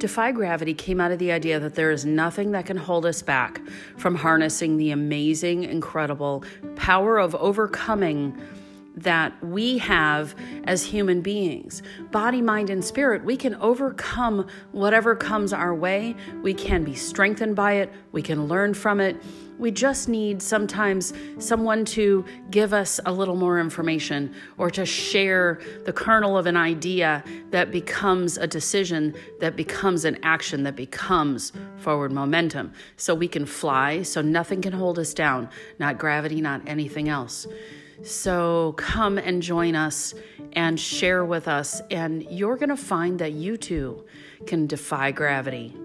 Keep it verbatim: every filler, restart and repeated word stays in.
Defy Gravity came out of the idea that there is nothing that can hold us back from harnessing the amazing, incredible power of overcoming that we have as human beings. Body, mind, and spirit, we can overcome whatever comes our way. We can be strengthened by it. We can learn from it. We just need sometimes someone to give us a little more information or to share the kernel of an idea that becomes a decision, that becomes an action, that becomes forward momentum. So we can fly, so nothing can hold us down, not gravity, not anything else. So come and join us and share with us, and you're going to find that you too can defy gravity.